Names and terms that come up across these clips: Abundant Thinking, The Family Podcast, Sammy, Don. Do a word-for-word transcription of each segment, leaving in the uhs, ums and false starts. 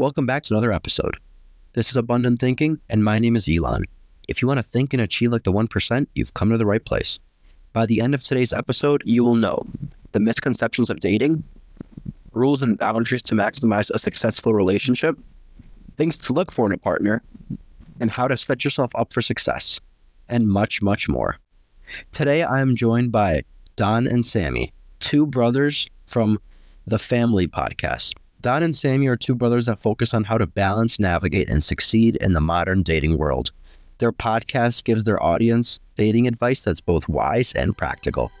Welcome back to another episode. This is Abundant Thinking, and my name is Elon. If you want to think and achieve like the one percent, you've come to the right place. By the end of today's episode, you will know the misconceptions of dating, rules and boundaries to maximize a successful relationship, things to look for in a partner, and how to set yourself up for success, and much, much more. Today, I am joined by Don and Sammy, two brothers from The Family Podcast. Don and Sammy are two brothers that focus on how to balance, navigate, and succeed in the modern dating world. Their podcast gives their audience dating advice that's both wise and practical.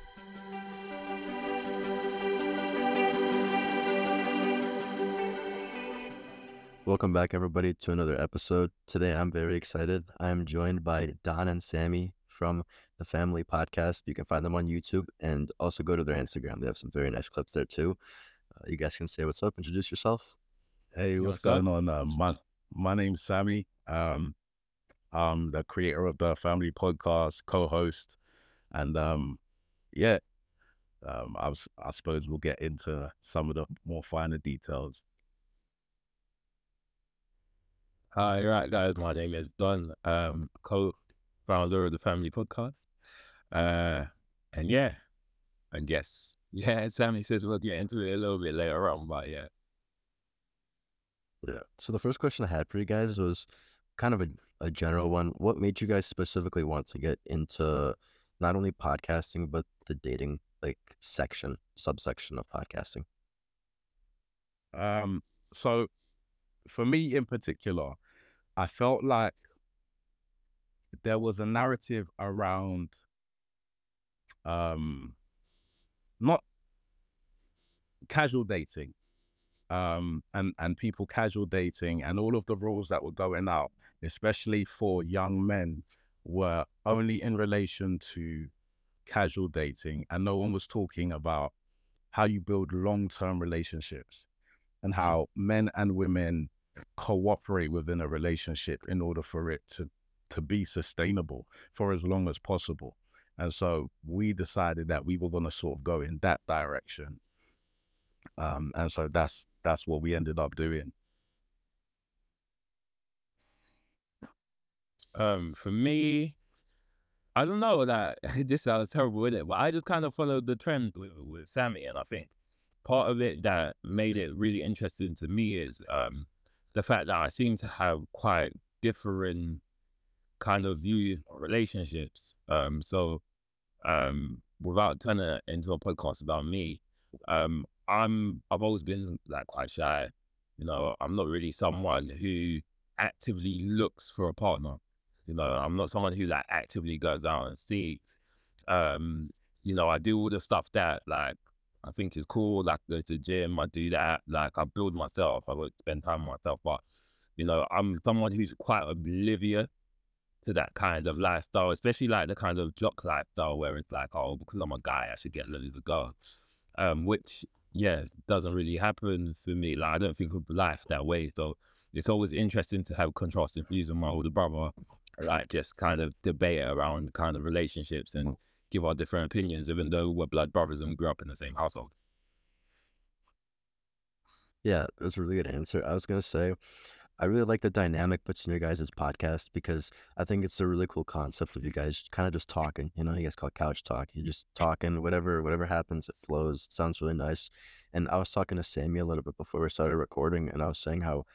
Welcome back, everybody, to another episode. Today, I'm very excited. I'm joined by Don and Sammy from The Family Podcast. You can find them on YouTube and also go to their Instagram. They have some very nice clips there, too. Uh, you guys can say what's up, introduce yourself. Hey, what's, what's going up? on? Uh, my my name's Sammy. Um, I'm the creator of The Family Podcast, co-host, and um, yeah, um, I, was, I suppose we'll get into some of the more finer details. Hi, right guys, my name is Don, um, co-founder of The Family Podcast, uh, and yeah, and yes. Yeah, Sammy says we'll get into it a little bit later on, but yeah. Yeah. So the first question I had for you guys was kind of a, a general one. What made you guys specifically want to get into not only podcasting, but the dating like section, subsection of podcasting? Um, so for me in particular, I felt like there was a narrative around um not casual dating, um, and, and people casual dating and all of the rules that were going out, especially for young men, were only in relation to casual dating. And no one was talking about how you build long-term relationships and how men and women cooperate within a relationship in order for it to, to be sustainable for as long as possible. And so we decided that we were going to sort of go in that direction. Um, and so that's that's what we ended up doing. Um, for me, I don't know that this sounds terrible, isn't it? But I just kind of followed the trend with, with Sammy. And I think part of it that made it really interesting to me is um, the fact that I seem to have quite different kind of views on relationships. Um, so... Um, without turning it into a podcast about me, um, I'm I've always been like quite shy. You know, I'm not really someone who actively looks for a partner. You know, I'm not someone who like actively goes out and seeks. Um, you know, I do all the stuff that like I think is cool. Like I go to the gym, I do that. Like I build myself. I would spend time with myself. But you know, I'm someone who's quite oblivious to that kind of lifestyle, especially like the kind of jock lifestyle where it's like, oh, because I'm a guy, I should get loads of girls, um, which, yeah, doesn't really happen for me. Like, I don't think of life that way. So it's always interesting to have contrasting views with my older brother, like just kind of debate around kind of relationships and give our different opinions, even though we're blood brothers and grew up in the same household. Yeah, that's a really good answer. I was going to say, I really like the dynamic between your guys' podcast because I think it's a really cool concept of you guys kind of just talking. You know, you guys call it couch talk. You're just talking, whatever whatever happens, it flows. It sounds really nice. And I was talking to Sammy a little bit before we started recording, and I was saying how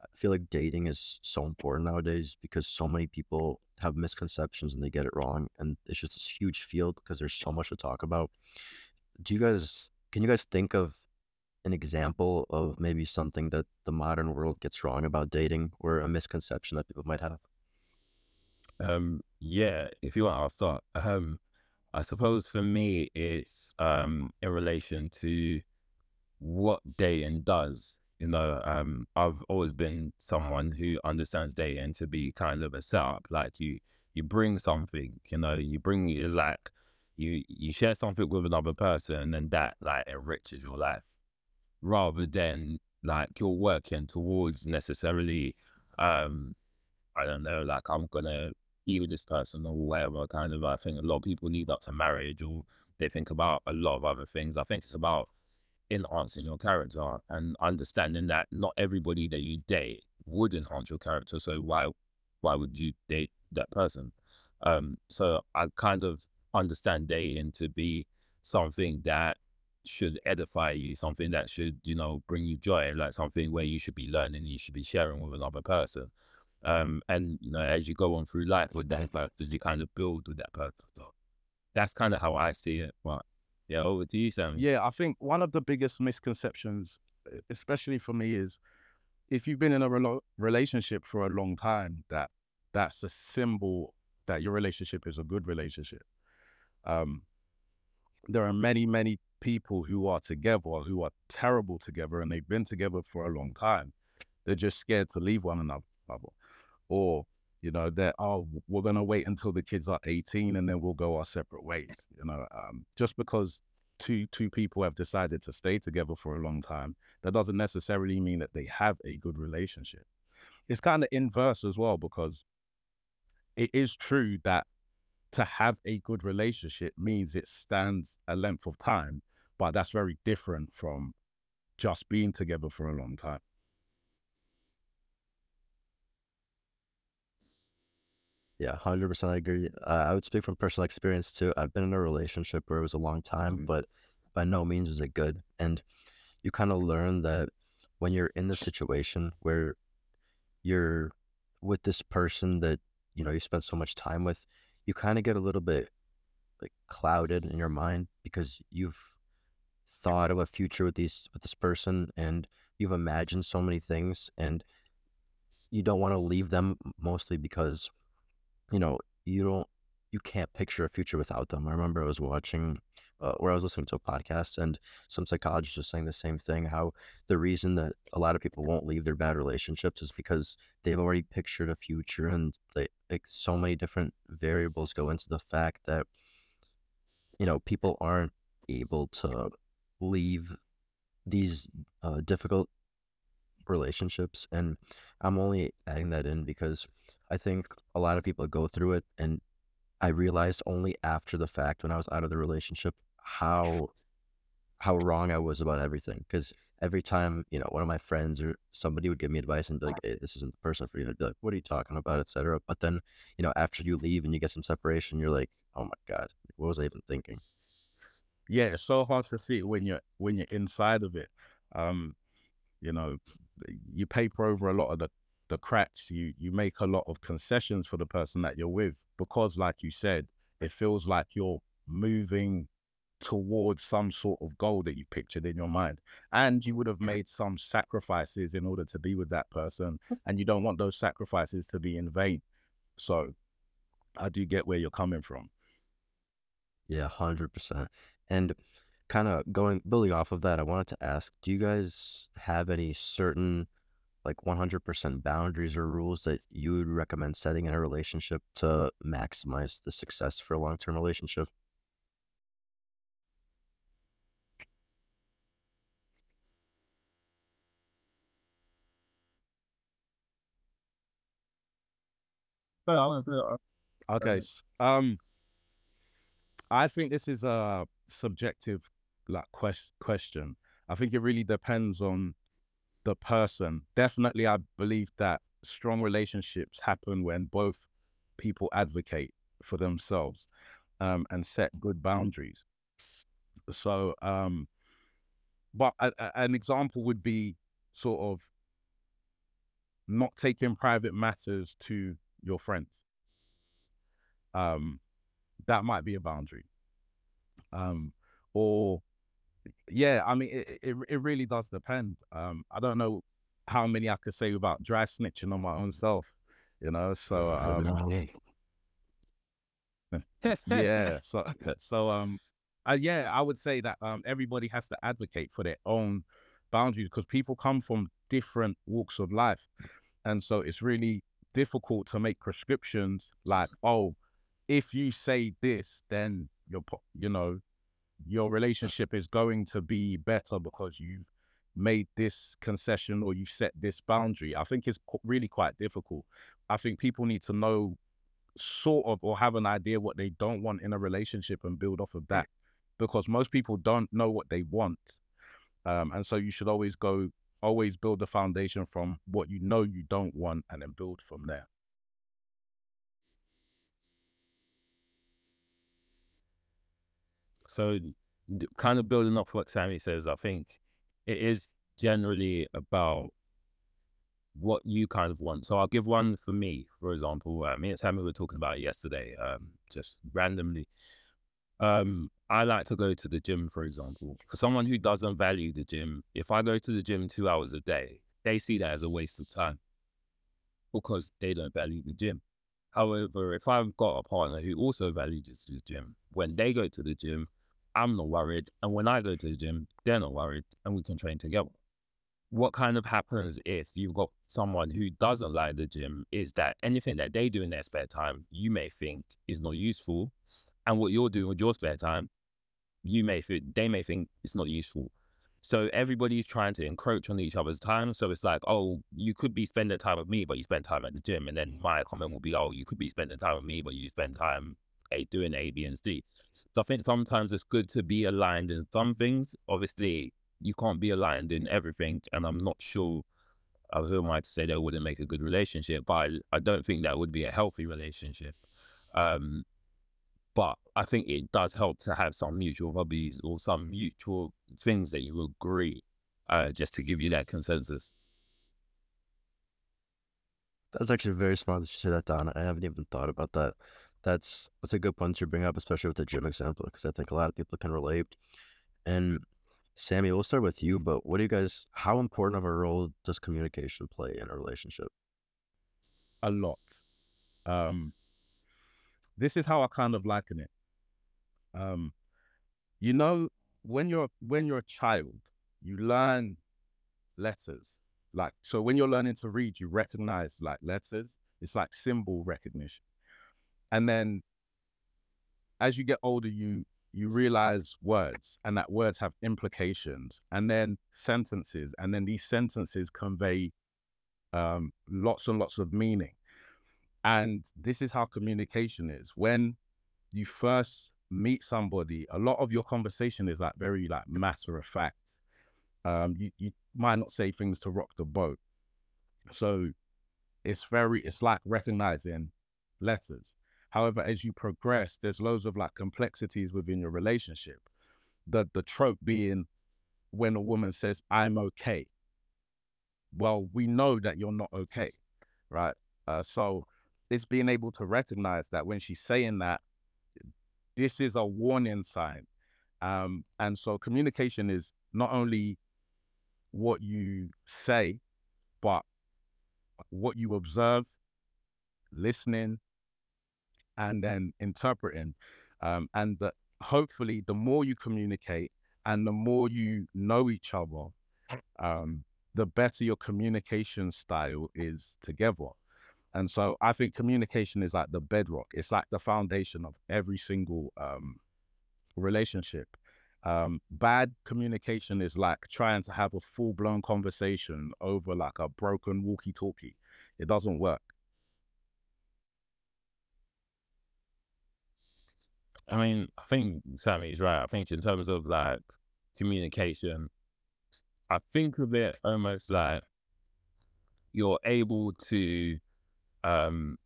I feel like dating is so important nowadays because so many people have misconceptions and they get it wrong. And it's just this huge field because there's so much to talk about. Do you guys, can you guys think of an example of maybe something that the modern world gets wrong about dating or a misconception that people might have? Um, yeah, if you want, I'll start. Um, I suppose for me, it's um, in relation to what dating does. You know, um, I've always been someone who understands dating to be kind of a setup. Like you, you bring something, you know, you bring, it's like you, you share something with another person and that like enriches your life, rather than like you're working towards necessarily, um, I don't know, like I'm going to be with this person or whatever kind of, I think a lot of people lead up to marriage or they think about a lot of other things. I think it's about enhances your character, and understanding that not everybody that you date would enhance your character. So why why would you date that person? Um, so I kind of understand dating to be something that should edify you, something that should, you know, bring you joy, like something where you should be learning, you should be sharing with another person. Um, and, you know, as you go on through life with that person, you kind of build with that person. So that's kind of how I see it. But yeah, over to you, Sammy. Yeah, I think one of the biggest misconceptions, especially for me, is if you've been in a re- relationship for a long time, that that's a symbol that your relationship is a good relationship. Um, there are many, many people who are together or who are terrible together, and they've been together for a long time. They're just scared to leave one another. Or, you know, that, oh, we're going to wait until the kids are eighteen and then we'll go our separate ways. You know, um, just because two two people have decided to stay together for a long time, that doesn't necessarily mean that they have a good relationship. It's kind of inverse as well, because it is true that to have a good relationship means it stands a length of time, but that's very different from just being together for a long time. Yeah, one hundred percent I agree. Uh, I would speak from personal experience too. I've been in a relationship where it was a long time, mm-hmm. but by no means was it good. And you kind of learn that when you're in the situation where you're with this person that, you know, you spend so much time with, you kind of get a little bit like clouded in your mind because you've thought of a future with these with this person and you've imagined so many things, and you don't want to leave them, mostly because, you know, you don't, you can't picture a future without them. I remember I was watching, uh, or I was listening to a podcast, and some psychologists were saying the same thing, how the reason that a lot of people won't leave their bad relationships is because they've already pictured a future, and they, like, so many different variables go into the fact that, you know, people aren't able to leave these uh, difficult relationships. And I'm only adding that in because I think a lot of people go through it, and I realized only after the fact, when I was out of the relationship, how how wrong I was about everything. Because every time, you know, one of my friends or somebody would give me advice and be like, hey, this isn't the person for you, I'd be like, what are you talking about, et cetera. But then, you know, after you leave and you get some separation, you're like, oh my God, what was I even thinking? Yeah, it's so hard to see when you're when you're inside of it. Um, you know, you paper over a lot of the the cracks, you you make a lot of concessions for the person that you're with, because like you said, it feels like you're moving towards some sort of goal that you pictured in your mind, and you would have made some sacrifices in order to be with that person, and you don't want those sacrifices to be in vain. So I do get where you're coming from. Yeah, one hundred percent. And kind of going building off of that, I wanted to ask, do you guys have any certain like one hundred percent boundaries or rules that you would recommend setting in a relationship to maximize the success for a long-term relationship? Okay. Um, I think this is a subjective like quest- question. I think it really depends on the person. Definitely, I believe that strong relationships happen when both people advocate for themselves um, and set good boundaries. So, um, but a, a, an example would be sort of not taking private matters to your friends. Um, that might be a boundary. Um, or Yeah, I mean, it, it it really does depend. Um, I don't know how many I could say without dry snitching on my own self, you know. So um, yeah, so so um, uh, yeah, I would say that um, everybody has to advocate for their own boundaries, because people come from different walks of life, and so it's really difficult to make prescriptions like, oh, if you say this, then you're you know. your relationship is going to be better because you've made this concession or you've set this boundary. I think it's really quite difficult. I think people need to know sort of, or have an idea what they don't want in a relationship and build off of that, because most people don't know what they want. Um, and so you should always go, always build the foundation from what you know you don't want and then build from there. So kind of building up what Sammy says, I think it is generally about what you kind of want. So I'll give one for me, for example. Uh, me and Sammy were talking about it yesterday, um, just randomly. Um, I like to go to the gym, for example. For someone who doesn't value the gym, if I go to the gym two hours a day, they see that as a waste of time because they don't value the gym. However, if I've got a partner who also values the gym, when they go to the gym, I'm not worried. And when I go to the gym, they're not worried and we can train together. What kind of happens if you've got someone who doesn't like the gym is that anything that they do in their spare time, you may think is not useful. And what you're doing with your spare time, you may think, they may think it's not useful. So everybody's trying to encroach on each other's time. So it's like, oh, you could be spending time with me, but you spend time at the gym. And then my comment will be, oh, you could be spending time with me, but you spend time A, doing A, B, and C. So I think sometimes it's good to be aligned in some things. Obviously, you can't be aligned in everything. And I'm not sure, uh, who am I to say that wouldn't make a good relationship, but I, I don't think that would be a healthy relationship. Um, but I think it does help to have some mutual hobbies or some mutual things that you agree, uh, just to give you that consensus. That's actually very smart that you said that, Don. I haven't even thought about that. That's that's a good point to bring up, especially with the gym example, because I think a lot of people can relate. And Sammy, we'll start with you, but what do you guys, how important of a role does communication play in a relationship? A lot. Um, this is how I kind of liken it. Um, you know, when you're, when you're a child, you learn letters. Like, so when you're learning to read, you recognize like letters. It's like symbol recognition. And then as you get older, you you realize words, and that words have implications, and then sentences, and then these sentences convey um, lots and lots of meaning. And this is how communication is. When you first meet somebody, a lot of your conversation is like very like matter of fact. Um, you, you might not say things to rock the boat. So it's very, it's like recognizing letters. However, as you progress, there's loads of like complexities within your relationship. The the trope being when a woman says, I'm okay. Well, we know that you're not okay, right? Uh, so it's being able to recognize that when she's saying that, this is a warning sign. Um, and so communication is not only what you say, but what you observe, listening, and then interpreting. Um, and the, hopefully the more you communicate and the more you know each other, um, the better your communication style is together. And so I think communication is like the bedrock. It's like the foundation of every single um, relationship. Um, bad communication is like trying to have a full-blown conversation over like a broken walkie-talkie. It doesn't work. I mean, I think Sammy's right. I think in terms of like communication, I think of it almost like you're able to um,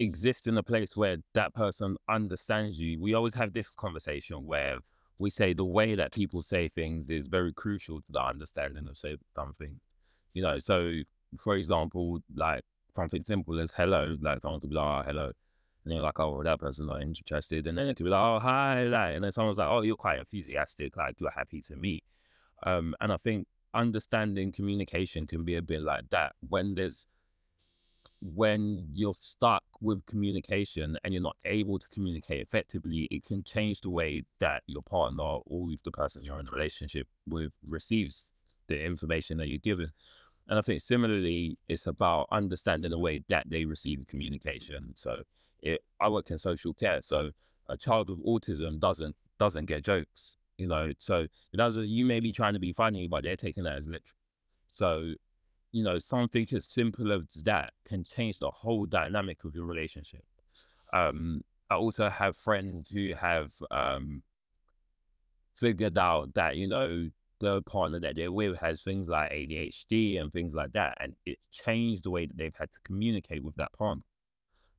exist in a place where that person understands you. We always have this conversation where we say the way that people say things is very crucial to the understanding of something. You know, so for example, like something simple as hello, like someone could be like, oh, hello. And you're like, oh, well, that person's not interested. And then it could be like, oh, hi. Like, and then someone's like, oh, you're quite enthusiastic. Like, you're happy to meet. Um, and I think understanding communication can be a bit like that. When there's, when you're stuck with communication and you're not able to communicate effectively, it can change the way that your partner or the person you're in a relationship with receives the information that you're given. And I think similarly, it's about understanding the way that they receive communication. So, It, I work in social care, so a child with autism doesn't doesn't get jokes, you know. So it doesn't. You may be trying to be funny, but they're taking that as literal. So, you know, something as simple as that can change the whole dynamic of your relationship. Um, I also have friends who have um, figured out that, you know, the partner that they're with has things like A D H D and things like that, and it changed the way that they've had to communicate with that partner.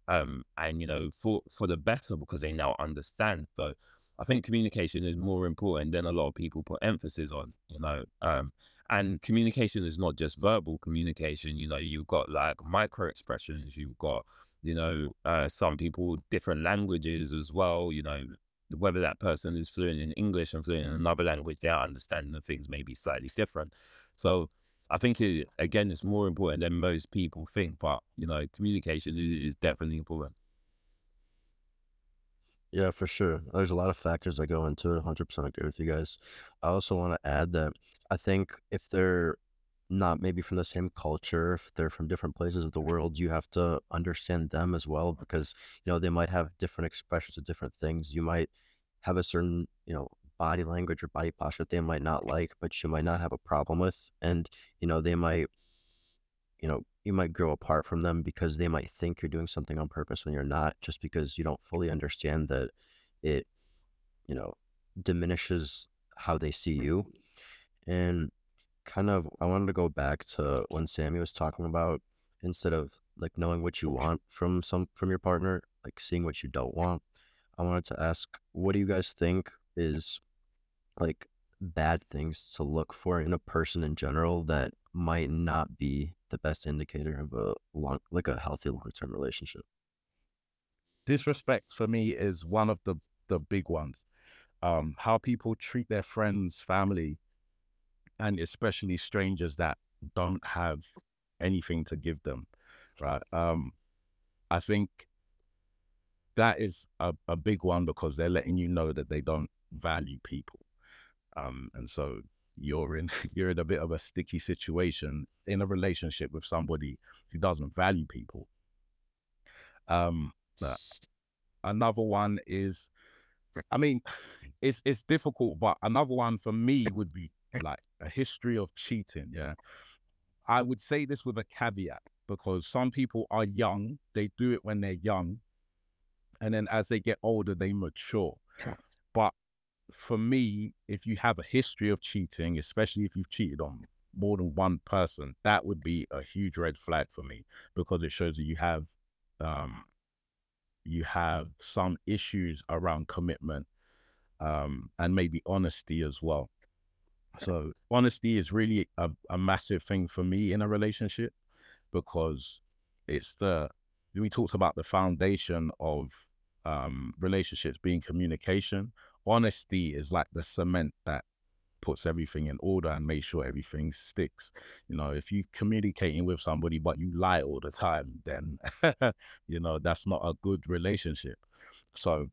Um, and, you know, for, for the better, because they now understand. So I think communication is more important than a lot of people put emphasis on, you know. Um, and communication is not just verbal communication, you know, you've got like micro expressions, you've got, you know, uh, some people, different languages as well, you know, whether that person is fluent in English and fluent in another language, their understanding of things may be slightly different. So I think, it, again, it's more important than most people think, but, you know, communication is, is definitely important. Yeah, for sure. There's a lot of factors that go into it. one hundred percent agree with you guys. I also want to add that I think if they're not maybe from the same culture, if they're from different places of the world, you have to understand them as well, because, you know, they might have different expressions of different things. You might have a certain, you know, body language or body posture that they might not like, but you might not have a problem with. And, you know, they might, you know, you might grow apart from them because they might think you're doing something on purpose when you're not, just because you don't fully understand that it, you know, diminishes how they see you. And kind of, I wanted to go back to when Sammy was talking about, instead of like knowing what you want from some, from your partner, like seeing what you don't want. I wanted to ask, what do you guys think is like bad things to look for in a person in general that might not be the best indicator of a long, like a healthy long-term relationship? Disrespect for me is one of the, the big ones. Um, how people treat their friends, family, and especially strangers that don't have anything to give them, right? Um, I think that is a, a big one, because they're letting you know that they don't value people. Um, and so you're in, you're in a bit of a sticky situation in a relationship with somebody who doesn't value people. Um, another one is, I mean, it's, it's difficult, but another one for me would be like a history of cheating. Yeah. I would say this with a caveat, because some people are young, they do it when they're young, and then as they get older, they mature. But for me, if you have a history of cheating, especially if you've cheated on more than one person, that would be a huge red flag for me, because it shows that you have, um, you have some issues around commitment, um, and maybe honesty as well. So honesty is really a, a massive thing for me in a relationship, because it's the, we talked about the foundation of um, relationships being communication. Honesty is like the cement that puts everything in order and makes sure everything sticks. You know, if you're communicating with somebody but you lie all the time, then, you know, that's not a good relationship. So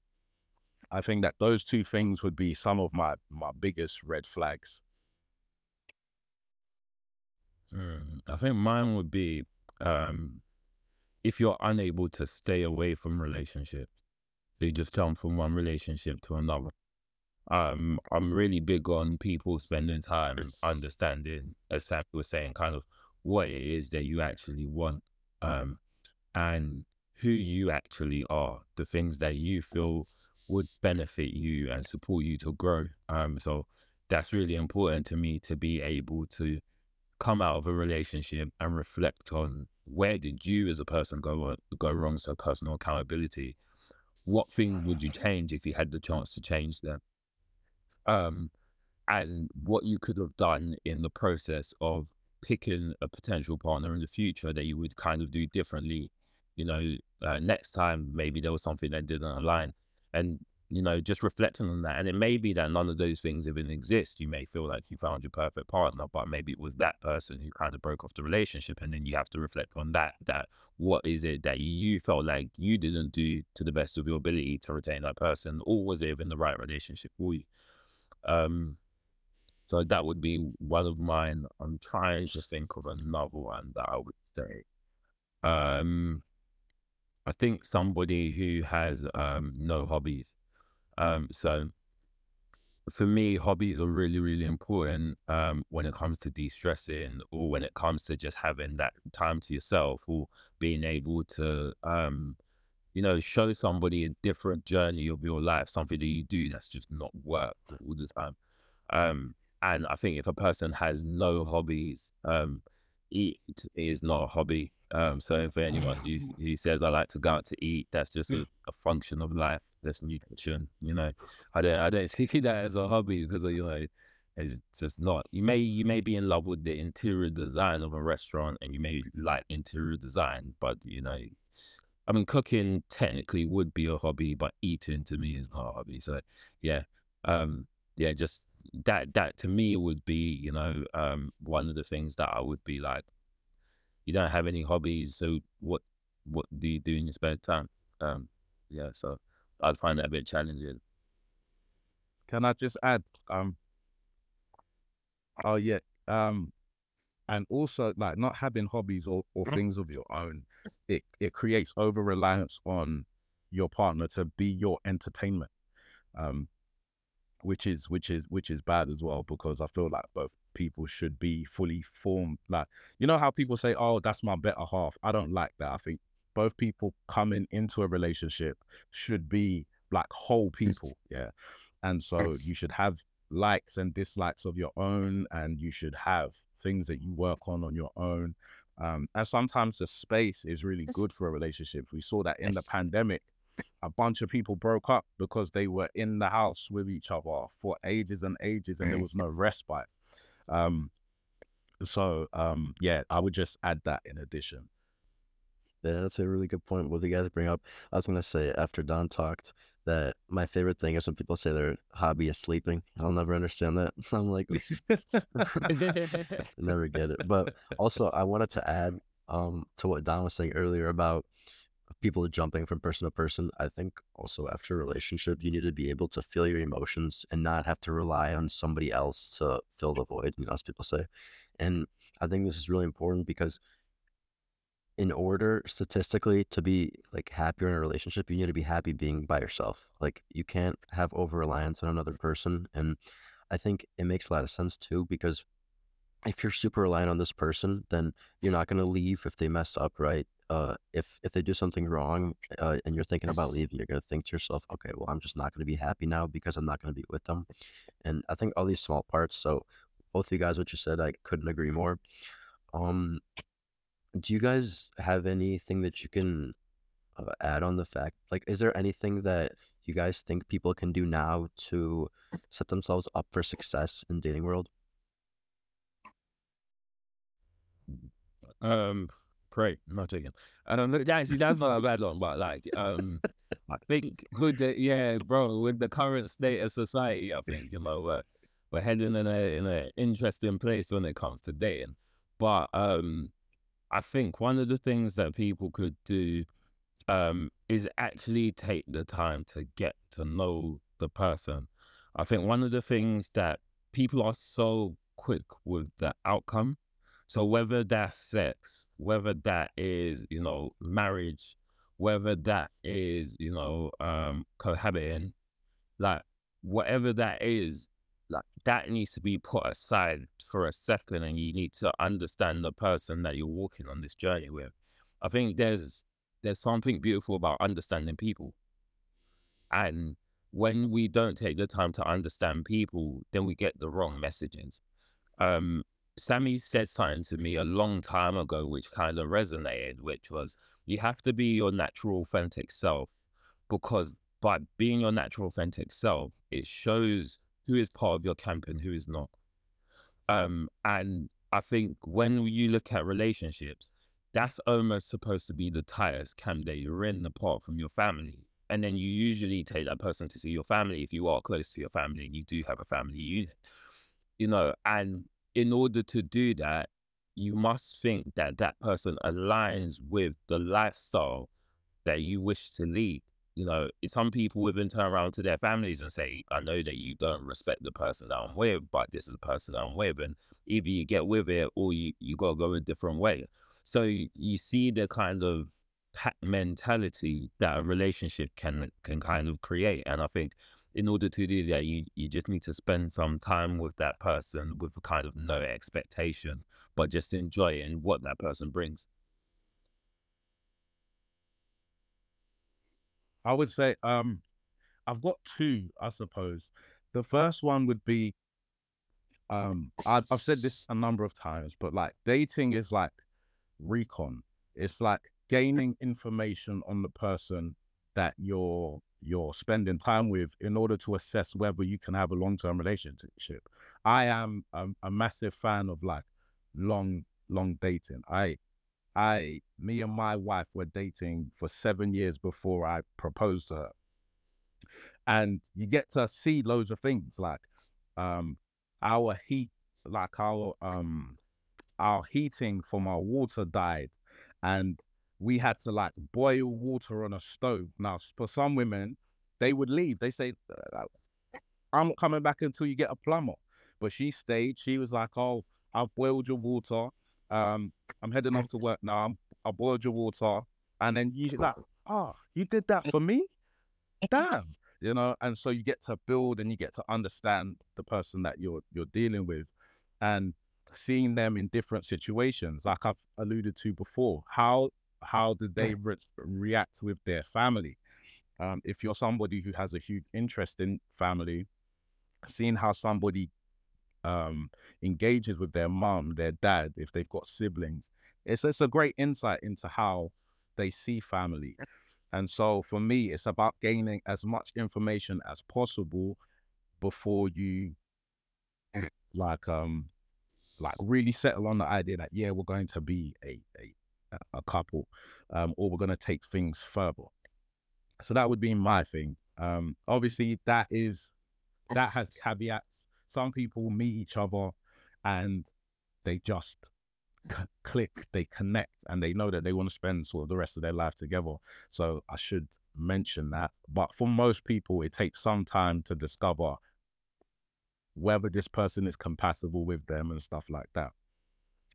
I think that those two things would be some of my, my biggest red flags. Mm, I think mine would be um, if you're unable to stay away from relationships, you just jump from one relationship to another. Um, I'm really big on people spending time understanding, as Sam was saying, kind of what it is that you actually want, um, and who you actually are, the things that you feel would benefit you and support you to grow. Um, so that's really important to me, to be able to come out of a relationship and reflect on where did you as a person go go wrong. So personal accountability. What things would you change if you had the chance to change them? Um, and what you could have done in the process of picking a potential partner in the future that you would kind of do differently. You know, uh, next time, maybe there was something that didn't align. And, you know, just reflecting on that. And it may be that none of those things even exist. You may feel like you found your perfect partner, but maybe it was that person who kind of broke off the relationship. And then you have to reflect on that, that what is it that you felt like you didn't do to the best of your ability to retain that person, or was it even the right relationship for you? Um, so that would be one of mine. I'm trying to think of another one that I would say. Um... I think somebody who has um, no hobbies. Um, so for me, hobbies are really, really important um, when it comes to de-stressing, or when it comes to just having that time to yourself, or being able to um, you know, show somebody a different journey of your life, something that you do that's just not work all the time. Um, and I think if a person has no hobbies, um, eat is not a hobby. Um, so for anyone who, who says, I like to go out to eat, that's just a, a function of life. That's nutrition, you know. I don't, I don't see that as a hobby because, you know, it's just not. You may, you may be in love with the interior design of a restaurant and you may like interior design, but, you know, I mean, cooking technically would be a hobby, but eating to me is not a hobby. So yeah, um, yeah, just that, that to me would be, you know, um, one of the things that I would be like, you don't have any hobbies, so what what do you do in your spare time? Um, yeah, so I'd find that a bit challenging. Can I just add? Um, oh yeah, um, and also like not having hobbies or, or things of your own, it it creates over reliance on your partner to be your entertainment, um, which is which is which is bad as well, because I feel like both people should be fully formed. Like, you know how people say, oh, that's my better half. I don't like that. I think both people coming into a relationship should be like whole people. Yeah. And so you should have likes and dislikes of your own, and you should have things that you work on on your own. Um, and sometimes the space is really good for a relationship. We saw that in the pandemic. A bunch of people broke up because they were in the house with each other for ages and ages, and there was no respite. Um, so, um, yeah, I would just add that in addition. Yeah, that's a really good point. What you guys bring up, I was going to say after Don talked that my favorite thing is when people say their hobby is sleeping. I'll never understand that. I'm like, never get it. But also I wanted to add, um, to what Don was saying earlier about people jumping from person to person. I think also after a relationship, you need to be able to feel your emotions and not have to rely on somebody else to fill the void, you know, as people say. And I think this is really important because in order statistically to be like happier in a relationship, you need to be happy being by yourself. Like you can't have over-reliance on another person. And I think it makes a lot of sense too, because if you're super reliant on this person, then you're not going to leave if they mess up, right? Uh, if if they do something wrong, uh, and you're thinking about leaving, you're going to think to yourself, okay, well, I'm just not going to be happy now because I'm not going to be with them. And I think all these small parts. So both of you guys, what you said, I couldn't agree more. Um, do you guys have anything that you can uh, add on the fact? Like, is there anything that you guys think people can do now to set themselves up for success in the dating world? Um. Great, I'm not joking. And I'm not, actually, that's not a bad one, but like, um, I think with the, yeah, bro, with the current state of society, I think, you know, we're, we're heading in a in an interesting place when it comes to dating. But um, I think one of the things that people could do um, is actually take the time to get to know the person. I think one of the things that people are so quick with the outcome. So whether that's sex, whether that is, you know, marriage, whether that is, you know, um, cohabiting, like whatever that is, like that needs to be put aside for a second, and you need to understand the person that you're walking on this journey with. I think there's there's something beautiful about understanding people. And when we don't take the time to understand people, then we get the wrong messages. Um, Sammy said something to me a long time ago which kind of resonated, which was, you have to be your natural authentic self, because by being your natural authentic self, it shows who is part of your camp and who is not. Um, and I think when you look at relationships, that's almost supposed to be the tightest camp that you're in apart from your family. And then you usually take that person to see your family if you are close to your family and you do have a family unit, you know, and in order to do that, you must think that that person aligns with the lifestyle that you wish to lead. You know, some people even turn around to their families and say, I know that you don't respect the person that I'm with, but this is the person that I'm with. And either you get with it or you, you got to go a different way. So you see the kind of pack mentality that a relationship can can kind of create. And I think in order to do that, you, you just need to spend some time with that person with a kind of no expectation, but just enjoying what that person brings. I would say um, I've got two, I suppose. The first one would be, um, I've, I've said this a number of times, but like dating is like recon. It's like gaining information on the person that you're you're spending time with in order to assess whether you can have a long-term relationship. I am um, a massive fan of like long, long dating. I, I, me and my wife were dating for seven years before I proposed to her. And you get to see loads of things like um, our heat, like our um, our heating from our water died, and we had to like boil water on a stove. Now, for some women, they would leave. They say, "I'm not coming back until you get a plumber." But she stayed. She was like, "Oh, I've boiled your water. Um, I'm heading off to work now. I'm, I boiled your water," and then you like, "Oh, you did that for me? Damn." You know, and so you get to build and you get to understand the person that you're you're dealing with and seeing them in different situations. Like I've alluded to before, how how do they re- react with their family? Um, if you're somebody who has a huge interest in family, seeing how somebody um, engages with their mom, their dad, if they've got siblings, it's, it's a great insight into how they see family. And so for me, it's about gaining as much information as possible before you like um like really settle on the idea that, yeah, we're going to be a a, a couple um, or we're going to take things further. So that would be my thing. Um, obviously, that is that has caveats. Some people meet each other and they just click, they connect, and they know that they want to spend sort of the rest of their life together. So I should mention that. But for most people, it takes some time to discover whether this person is compatible with them and stuff like that.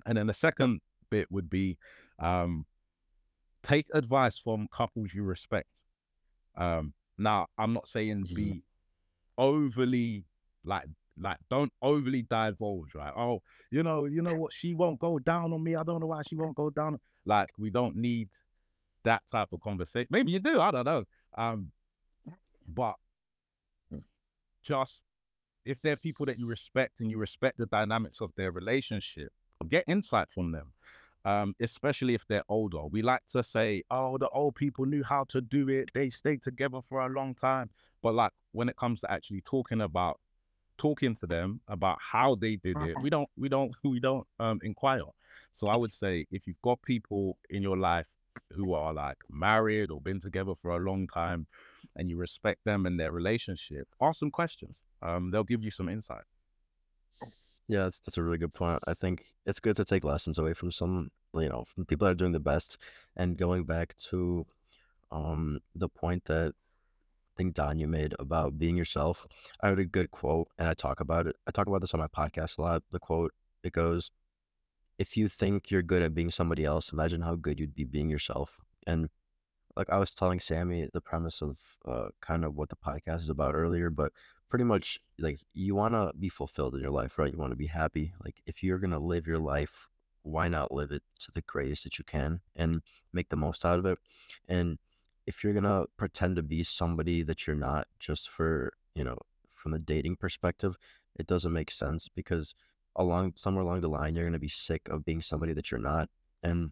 And then the second bit would be um, take advice from couples you respect. Um, now, I'm not saying be overly like Like, don't overly divulge, right? Oh, you know, you know what? She won't go down on me. I don't know why she won't go down. Like, we don't need that type of conversation. Maybe you do. I don't know. Um, but just if they're people that you respect and you respect the dynamics of their relationship, get insight from them, um, especially if they're older. We like to say, oh, the old people knew how to do it. They stayed together for a long time. But like when it comes to actually talking about talking to them about how they did it, we don't, we don't, we don't um, inquire. So I would say if you've got people in your life who are like married or been together for a long time and you respect them and their relationship, ask some questions. Um, they'll give you some insight. Yeah, that's, that's a really good point. I think it's good to take lessons away from some, you know, from people that are doing the best. And going back to um, the point that I think, Don, you made about being yourself. I had a good quote, and I talk about it. I talk about this on my podcast a lot. The quote, it goes, if you think you're good at being somebody else, imagine how good you'd be being yourself. And like I was telling Sammy the premise of uh, kind of what the podcast is about earlier, but pretty much like you want to be fulfilled in your life, right? You want to be happy. Like if you're going to live your life, why not live it to the greatest that you can and make the most out of it? And if you're going to pretend to be somebody that you're not just for, you know, from a dating perspective, it doesn't make sense because along somewhere along the line, you're going to be sick of being somebody that you're not. And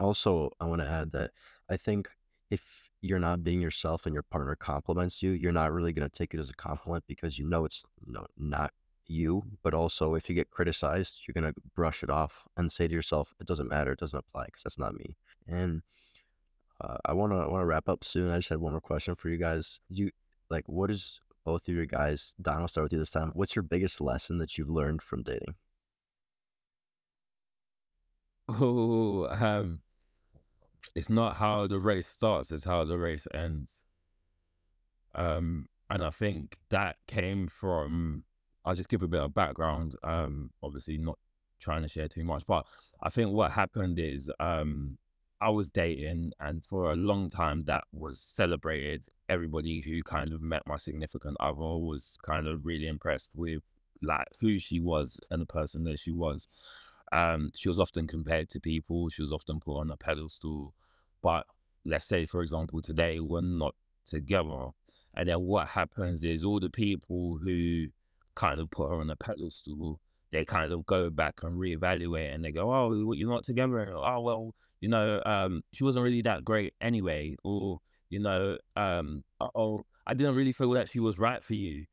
also I want to add that I think if you're not being yourself and your partner compliments you, you're not really going to take it as a compliment because you know, it's you know, not you, but also if you get criticized, you're going to brush it off and say to yourself, it doesn't matter. It doesn't apply because that's not me. And Uh, I want to want to wrap up soon. I just had one more question for you guys. You like, what is both of your guys? Don, I'll start with you this time. What's your biggest lesson that you've learned from dating? Oh, um, it's not how the race starts; it's how the race ends. Um, and I think that came from. I'll just give a bit of background. Um, obviously, not trying to share too much, but I think what happened is, um. I was dating, and for a long time that was celebrated. Everybody who kind of met my significant other was kind of really impressed with like who she was and the person that she was. Um, she was often compared to people. She was often put on a pedestal. But let's say, for example, today we're not together. And then what happens is all the people who kind of put her on a pedestal, they kind of go back and reevaluate, and they go, oh, you're not together. Oh, well, you know, um, she wasn't really that great anyway. Or, you know, um, oh, I didn't really feel that she was right for you.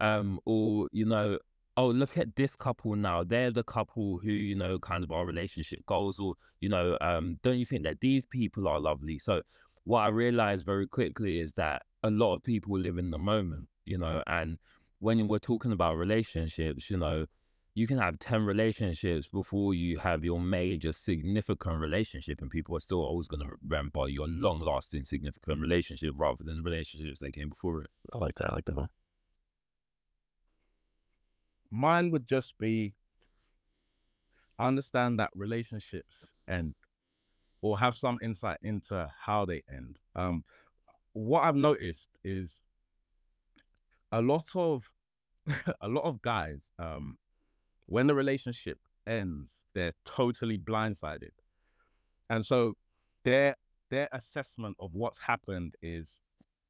Um, or, you know, oh, look at this couple now. They're the couple who, you know, kind of our relationship goals. Or, you know, um, don't you think that these people are lovely? So what I realized very quickly is that a lot of people live in the moment, you know, and when we're talking about relationships, you know, you can have ten relationships before you have your major significant relationship, and people are still always going to remember your long-lasting significant relationship rather than the relationships that came before it. I like that. I like that one. Mine would just be, I understand that relationships end, or have some insight into how they end. Um, what I've noticed is a lot of a lot of guys, um, when the relationship ends, they're totally blindsided, and so their their assessment of what's happened is,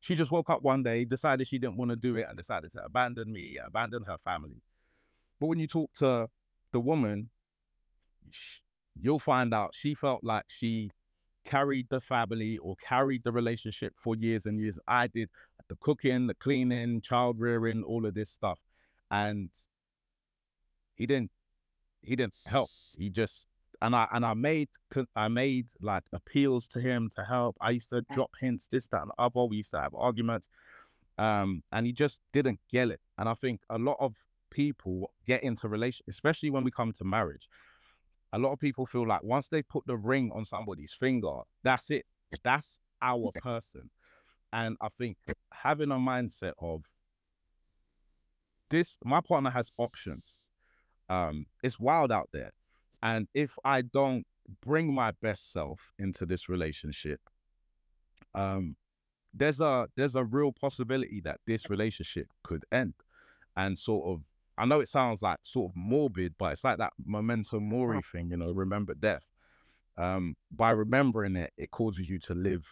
she just woke up one day, decided she didn't want to do it, and decided to abandon me, abandon her family. But when you talk to the woman, you'll find out she felt like she carried the family or carried the relationship for years and years. I did the cooking, the cleaning, child rearing, all of this stuff. And he didn't, he didn't help. He just, and I, and I made, I made like appeals to him to help. I used to drop hints, this, that, and the other. We used to have arguments. Um, and he just didn't get it. And I think a lot of people get into relation, especially when we come to marriage. A lot of people feel like once they put the ring on somebody's finger, that's it. That's our person. And I think having a mindset of this, my partner has options. Um, it's wild out there. And if I don't bring my best self into this relationship, um, there's a, there's a real possibility that this relationship could end. And sort of, I know it sounds like sort of morbid, but it's like that memento mori thing, you know, remember death. Um, by remembering it, it causes you to live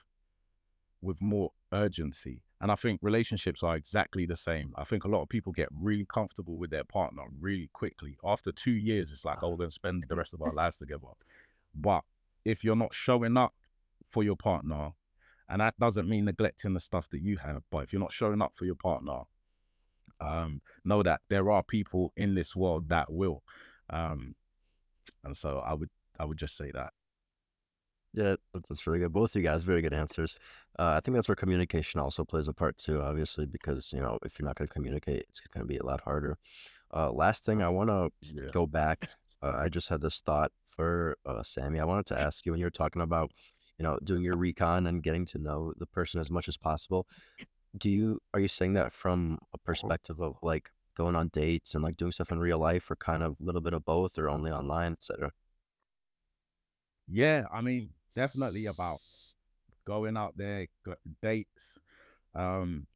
with more urgency. And I think relationships are exactly the same. I think a lot of people get really comfortable with their partner really quickly. After two years, it's like, oh, we're going to spend the rest of our lives together. But if you're not showing up for your partner, and that doesn't mean neglecting the stuff that you have, but if you're not showing up for your partner, um know that there are people in this world that will, um and so I would I would just say that. Yeah, that's really good. Both you guys, very good answers. uh I think that's where communication also plays a part too, obviously, because, you know, if you're not going to communicate, it's going to be a lot harder. Uh last thing I want to yeah. go back, uh, I just had this thought for uh Sammy. I wanted to ask you, when you were talking about, you know, doing your recon and getting to know the person as much as possible, Do you, are you saying that from a perspective of like going on dates and like doing stuff in real life, or kind of a little bit of both, or only online, et cetera? Yeah, I mean, definitely about going out there, dates. Um,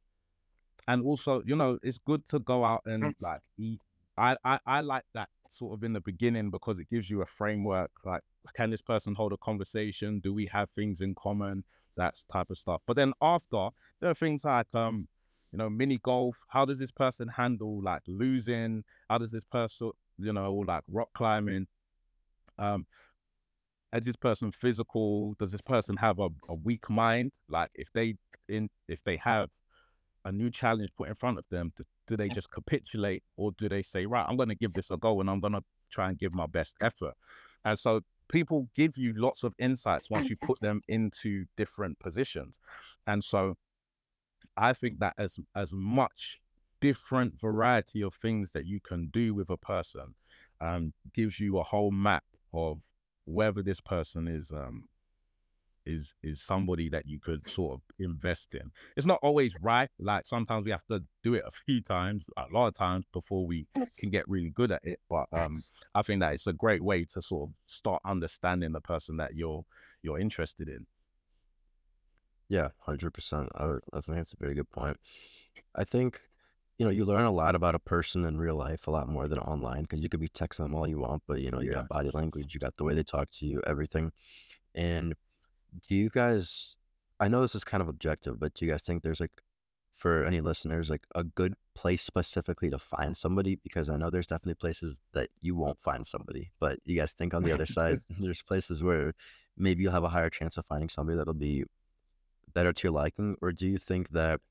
and also, you know, it's good to go out and like eat. I, I, I like that sort of in the beginning, because it gives you a framework. Like, can this person hold a conversation? Do we have things in common? That type of stuff. But then after, there are things like, um, you know, mini golf. How does this person handle like losing? How does this person, you know, like rock climbing? Um, is this person physical? Does this person have a, a weak mind? Like if they in if they have a new challenge put in front of them, do, do they just capitulate, or do they say, right, I'm going to give this a go and I'm going to try and give my best effort? And so people give you lots of insights once you put them into different positions. And so I think that as as much different variety of things that you can do with a person um, gives you a whole map of whether this person is um, is is somebody that you could sort of invest in. It's not always right. Like sometimes we have to do it a few times, a lot of times, before we can get really good at it. But um, I think that it's a great way to sort of start understanding the person that you're you're interested in. Yeah, one hundred percent. I, I think that's a very good point. I think, you know, you learn a lot about a person in real life, a lot more than online, because you could be texting them all you want, but, you know, you yeah. got body language, you got the way they talk to you, everything. And do you guys, I know this is kind of objective, but do you guys think there's like, for any listeners, like a good place specifically to find somebody? Because I know there's definitely places that you won't find somebody, but you guys think on the other side, there's places where maybe you'll have a higher chance of finding somebody that'll be better to your liking? Or do you think that,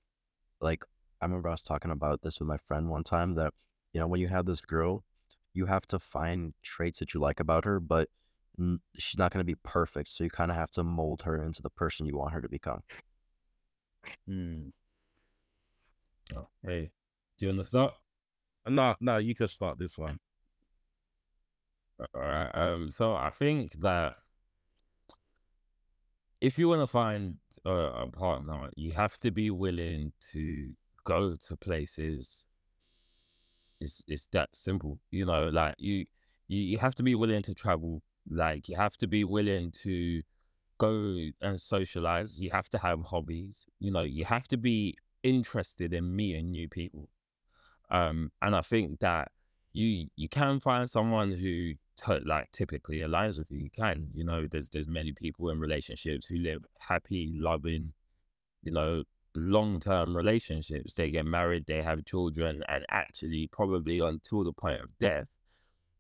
like, I remember I was talking about this with my friend one time that, you know, when you have this girl, you have to find traits that you like about her, but she's not going to be perfect. So you kind of have to mold her into the person you want her to become. Hmm. Oh, hey, do you want to start? No, no, you can start this one. All right. Um. So I think that if you want to find uh, a partner, you have to be willing to go to places. It's it's that simple, you know. Like you, you, you have to be willing to travel. Like you have to be willing to go and socialize. You have to have hobbies. You know, you have to be interested in meeting new people, um and I think that you you can find someone who t- like typically aligns with you. You can, you know, there's there's many people in relationships who live happy, loving, you know, long-term relationships. They get married, they have children, and actually probably until the point of death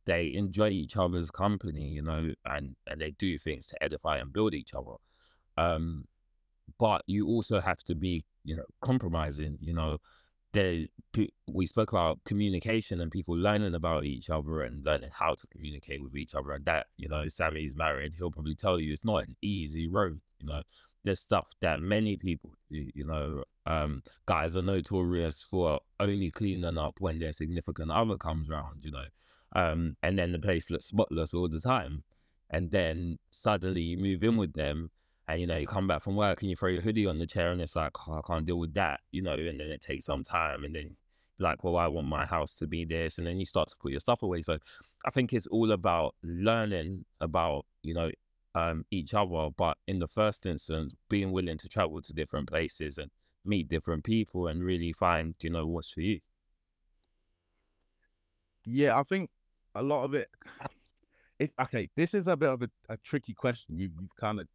they enjoy each other's company, you know, and and they do things to edify and build each other. um But you also have to be, you know, compromising. You know, there we spoke about communication and people learning about each other and learning how to communicate with each other. And that, you know, Sammy's married, he'll probably tell you it's not an easy road. You know, there's stuff that many people do. You know, um, guys are notorious for only cleaning up when their significant other comes around. You know, um, and then the place looks spotless all the time, and then suddenly you move in with them. And, you know, you come back from work and you throw your hoodie on the chair and it's like, oh, I can't deal with that, you know, and then it takes some time and then like, well, I want my house to be this. And then you start to put your stuff away. So I think it's all about learning about, you know, um, each other. But in the first instance, being willing to travel to different places and meet different people and really find, you know, what's for you. Yeah, I think a lot of it, it's okay. This is a bit of a, a tricky question. You've, you've kind of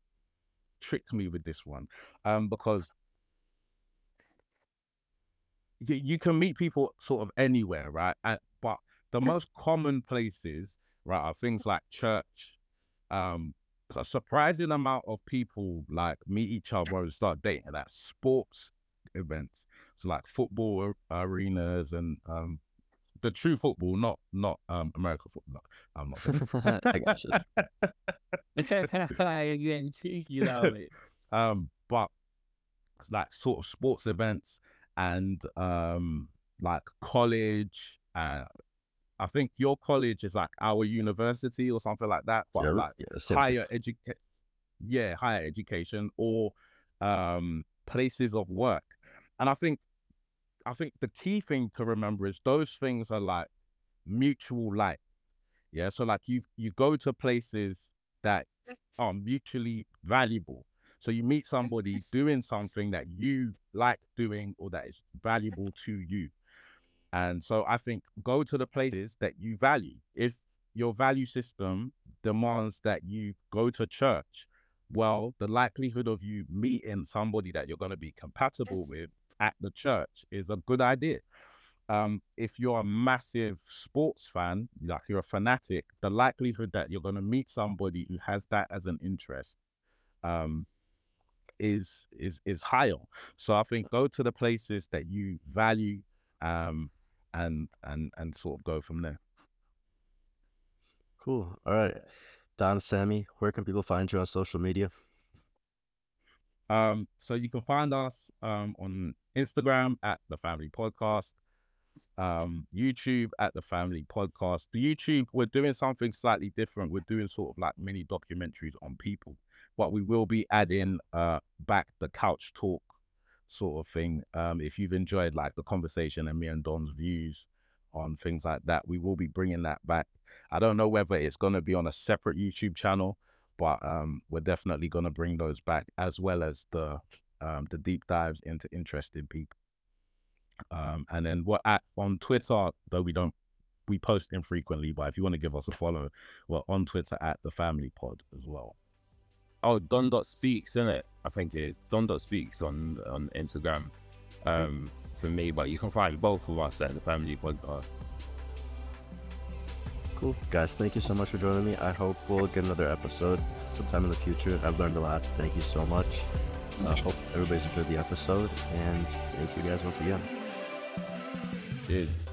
tricked me with this one, um because y- you can meet people sort of anywhere, right? And, but the most common places, right, are things like church. Um a surprising amount of people like meet each other and start dating at sports events, so like football arenas and um the true football, not not um American football. No, I'm not. I got you. You know it. Um, but like sort of sports events and um like college. Uh, I think your college is like our university or something like that. But yeah, like yeah, higher education. Yeah, higher education or um places of work, and I think. I think the key thing to remember is those things are like mutual like. Yeah. So like you you go to places that are mutually valuable. So you meet somebody doing something that you like doing or that is valuable to you. And so I think go to the places that you value. If your value system demands that you go to church, well, the likelihood of you meeting somebody that you're going to be compatible with at the church is a good idea. Um, if you're a massive sports fan, like you're a fanatic, the likelihood that you're going to meet somebody who has that as an interest um, is is is higher. So I think go to the places that you value um, and and and sort of go from there. Cool. All right, Don, Sammy, where can people find you on social media? Um, so you can find us um, on Instagram at The Family Podcast, um, YouTube at The Family Podcast. The YouTube, we're doing something slightly different. We're doing sort of like mini documentaries on people, but we will be adding uh, back the couch talk sort of thing. Um, if you've enjoyed like the conversation and me and Don's views on things like that, we will be bringing that back. I don't know whether it's going to be on a separate YouTube channel, but um, we're definitely going to bring those back, as well as the um, the deep dives into interested people. Um, and then we're at, on Twitter, though we don't, we post infrequently, but if you want to give us a follow, we're on Twitter at The Family Pod as well. oh, Don Dot Speaks, isn't it? I think it is Don Dot Speaks on on Instagram um, for me, but you can find both of us at The Family Podcast. Cool. Guys, thank you so much for joining me. I hope we'll get another episode sometime in the future. I've learned a lot. Thank you so much. I uh, hope everybody's enjoyed the episode, and thank you guys once again. Cheers.